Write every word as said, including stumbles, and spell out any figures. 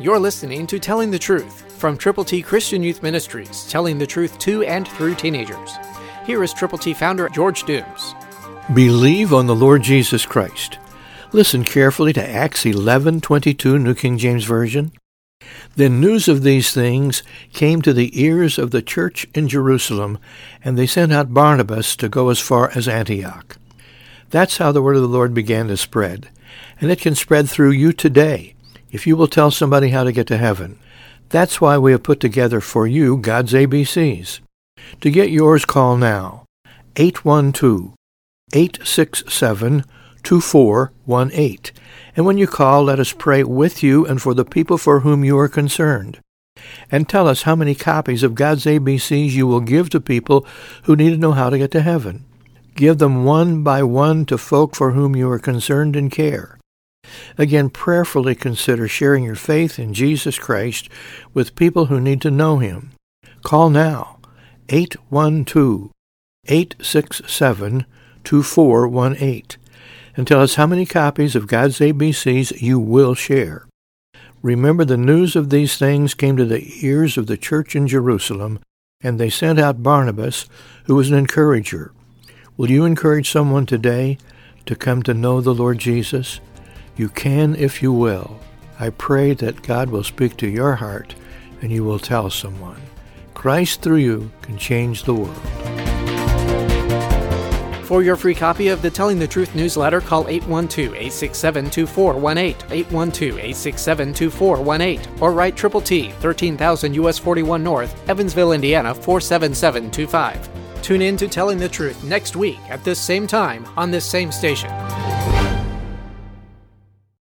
You're listening to Telling the Truth from Triple T Christian Youth Ministries, telling the truth to and through teenagers. Here is Triple T founder George Dooms. Believe on the Lord Jesus Christ. Listen carefully to Acts eleven twenty-two, New King James Version. Then news of these things came to the ears of the church in Jerusalem, and they sent out Barnabas to go as far as Antioch. That's how the word of the Lord began to spread, and it can spread through you today if you will tell somebody how to get to heaven. That's why we have put together for you God's A B Cs. To get yours, call now, eight one two, eight six seven, two four one eight. And when you call, let us pray with you and for the people for whom you are concerned. And tell us how many copies of God's A B Cs you will give to people who need to know how to get to heaven. Give them one by one to folk for whom you are concerned and care. Again, prayerfully consider sharing your faith in Jesus Christ with people who need to know Him. Call now, eight one two, eight six seven, two four one eight, and tell us how many copies of God's A B Cs you will share. Remember, the news of these things came to the ears of the church in Jerusalem, and they sent out Barnabas, who was an encourager. Will you encourage someone today to come to know the Lord Jesus? You can if you will. I pray that God will speak to your heart and you will tell someone. Christ through you can change the world. For your free copy of the Telling the Truth newsletter, call eight one two, eight six seven, two four one eight, eight one two, eight six seven, two four one eight, or write Triple T, thirteen thousand U S forty-one North, Evansville, Indiana, four seven seven two five. Tune in to Telling the Truth next week at this same time on this same station.